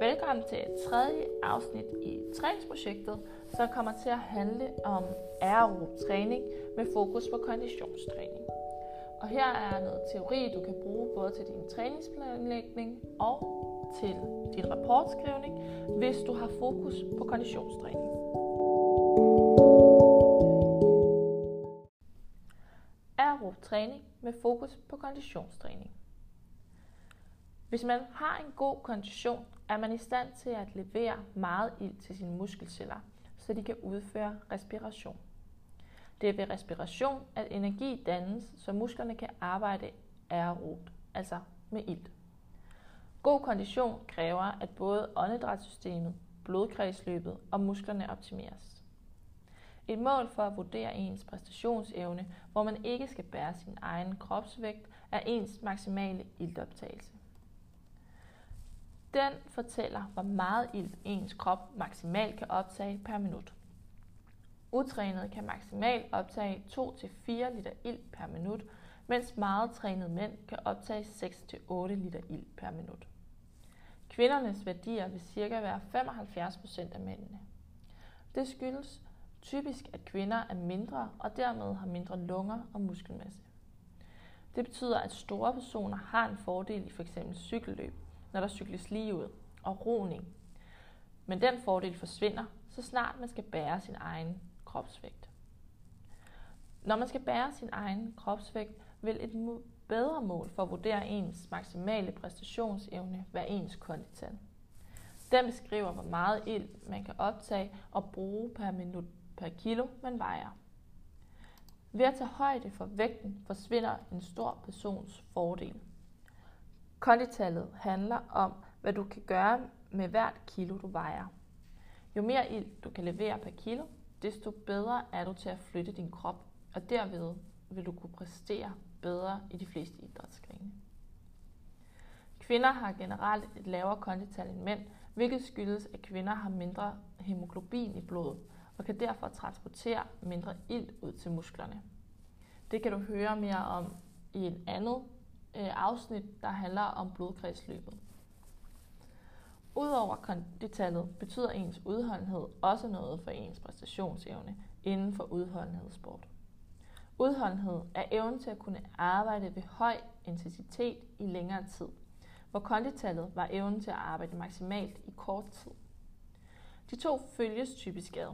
Velkommen til et tredje afsnit i træningsprojektet, som kommer til at handle om aerob træning med fokus på konditionstræning. Og her er noget teori, du kan bruge både til din træningsplanlægning og til din rapportskrivning, hvis du har fokus på konditionstræning. Aerob træning med fokus på konditionstræning. Hvis man har en god kondition, er man i stand til at levere meget ilt til sine muskelceller, så de kan udføre respiration. Det er ved respiration, at energi dannes, så musklerne kan arbejde aerobt, altså med ilt. God kondition kræver, at både åndedrætssystemet, blodkredsløbet og musklerne optimeres. Et mål for at vurdere ens præstationsevne, hvor man ikke skal bære sin egen kropsvægt, er ens maksimale iltoptagelse. Den fortæller, hvor meget ilt ens krop maksimalt kan optage per minut. Utrænet kan maksimalt optage 2-4 liter ilt per minut, mens meget trænede mænd kan optage 6-8 liter ilt per minut. Kvindernes værdier vil cirka være 75% af mændene. Det skyldes typisk, at kvinder er mindre og dermed har mindre lunger og muskelmasse. Det betyder, at store personer har en fordel i f.eks. cykelløb, når der cykles lige ud, og roning. Men den fordel forsvinder, så snart man skal bære sin egen kropsvægt. Når man skal bære sin egen kropsvægt, vil et bedre mål for at vurdere ens maksimale præstationsevne være ens kondital. Den beskriver, hvor meget ilt man kan optage og bruge per minut per kilo, man vejer. Ved at tage højde for vægten, forsvinder en stor persons fordel. Konditallet handler om, hvad du kan gøre med hvert kilo, du vejer. Jo mere ilt du kan levere per kilo, desto bedre er du til at flytte din krop, og derved vil du kunne præstere bedre i de fleste idrætsgrene. Kvinder har generelt et lavere kondital end mænd, hvilket skyldes, at kvinder har mindre hemoglobin i blodet, og kan derfor transportere mindre ilt ud til musklerne. Det kan du høre mere om i et andet afsnit, der handler om blodkredsløbet. Udover konditallet betyder ens udholdenhed også noget for ens præstationsevne inden for udholdenhedssport. Udholdenhed er evnen til at kunne arbejde ved høj intensitet i længere tid, hvor konditallet var evnen til at arbejde maksimalt i kort tid. De to følges typisk ad,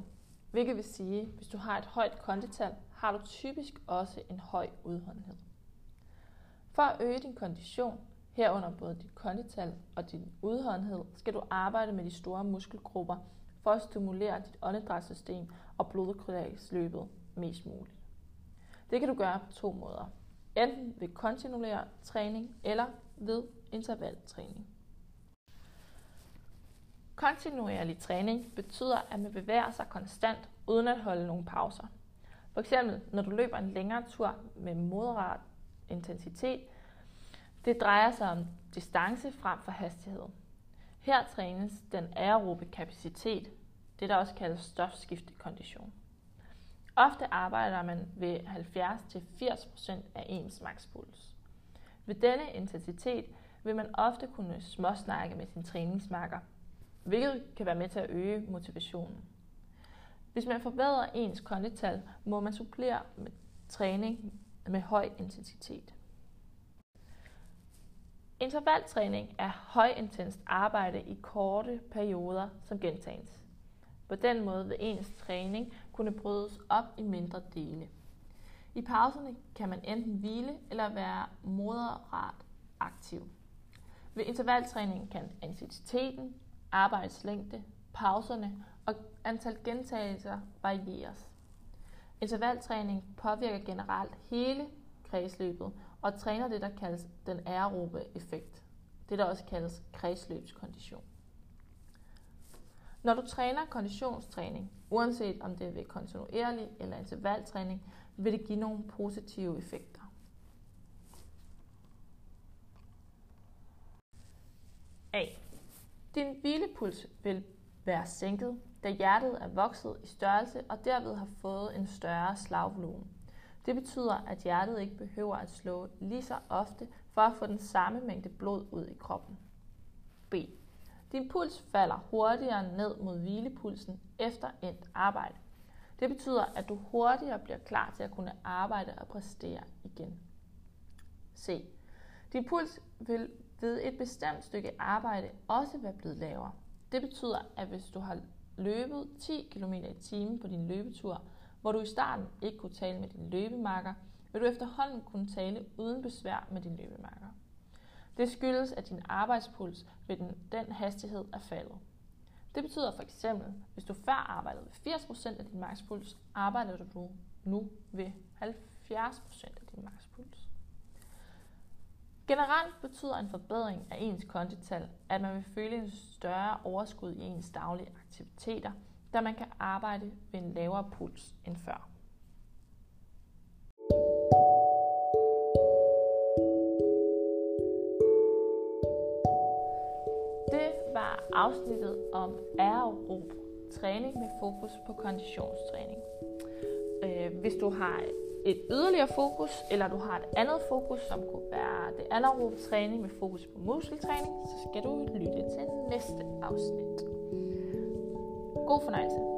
hvilket vil sige, at hvis du har et højt kondital, har du typisk også en høj udholdenhed. For at øge din kondition, herunder både dit kondital og din udholdenhed, skal du arbejde med de store muskelgrupper for at stimulere dit åndedrætssystem og blodkredsløbet mest muligt. Det kan du gøre på to måder, enten ved kontinuerlig træning eller ved intervaltræning. Kontinuerlig træning betyder, at man bevæger sig konstant uden at holde nogle pauser. For eksempel når du løber en længere tur med moderat intensitet. Det drejer sig om distance frem for hastighed. Her trænes den aerobe kapacitet, det der også kaldes stofskiftekondition. Ofte arbejder man ved 70-80% af ens makspuls. Ved denne intensitet vil man ofte kunne småsnakke med sin træningsmarker, hvilket kan være med til at øge motivationen. Hvis man forbedrer ens kondital, må man supplere med træning med høj intensitet. Intervaltræning er højintenst arbejde i korte perioder, som gentages. På den måde vil ens træning kunne brydes op i mindre dele. I pauserne kan man enten hvile eller være moderat aktiv. Ved intervaltræning kan intensiteten, arbejdslængde, pauserne og antal gentagelser varieres. Intervaltræning påvirker generelt hele kredsløbet og træner det, der kaldes den aerobe effekt. Det, der også kaldes kredsløbskondition. Når du træner konditionstræning, uanset om det er ved kontinuerlig eller intervaltræning, vil det give nogle positive effekter. A. Din hvilepuls vil være sænket, da hjertet er vokset i størrelse og derved har fået en større slagvolumen. Det betyder, at hjertet ikke behøver at slå lige så ofte for at få den samme mængde blod ud i kroppen. B. Din puls falder hurtigere ned mod hvilepulsen efter endt arbejde. Det betyder, at du hurtigere bliver klar til at kunne arbejde og præstere igen. C. Din puls vil ved et bestemt stykke arbejde også være blevet lavere. Det betyder, at hvis du har løbet 10 km i timen på din løbetur, hvor du i starten ikke kunne tale med din løbemarker, vil du efterhånden kunne tale uden besvær med din løbemarker. Det skyldes, at din arbejdspuls ved den hastighed er faldet. Det betyder fx, hvis du før arbejdede ved 80% af din makspuls, arbejder du nu ved 70% af din makspuls. Generelt betyder en forbedring af ens kondital, at man vil føle en større overskud i ens daglige aktiviteter, da man kan arbejde ved en lavere puls end før. Det var afsnittet om aerob træning med fokus på konditionstræning. Hvis du har et yderligere fokus, eller du har et andet fokus, som kunne være det anaerobe træning med fokus på muskeltræning, så skal du lytte til næste afsnit. God fornøjelse.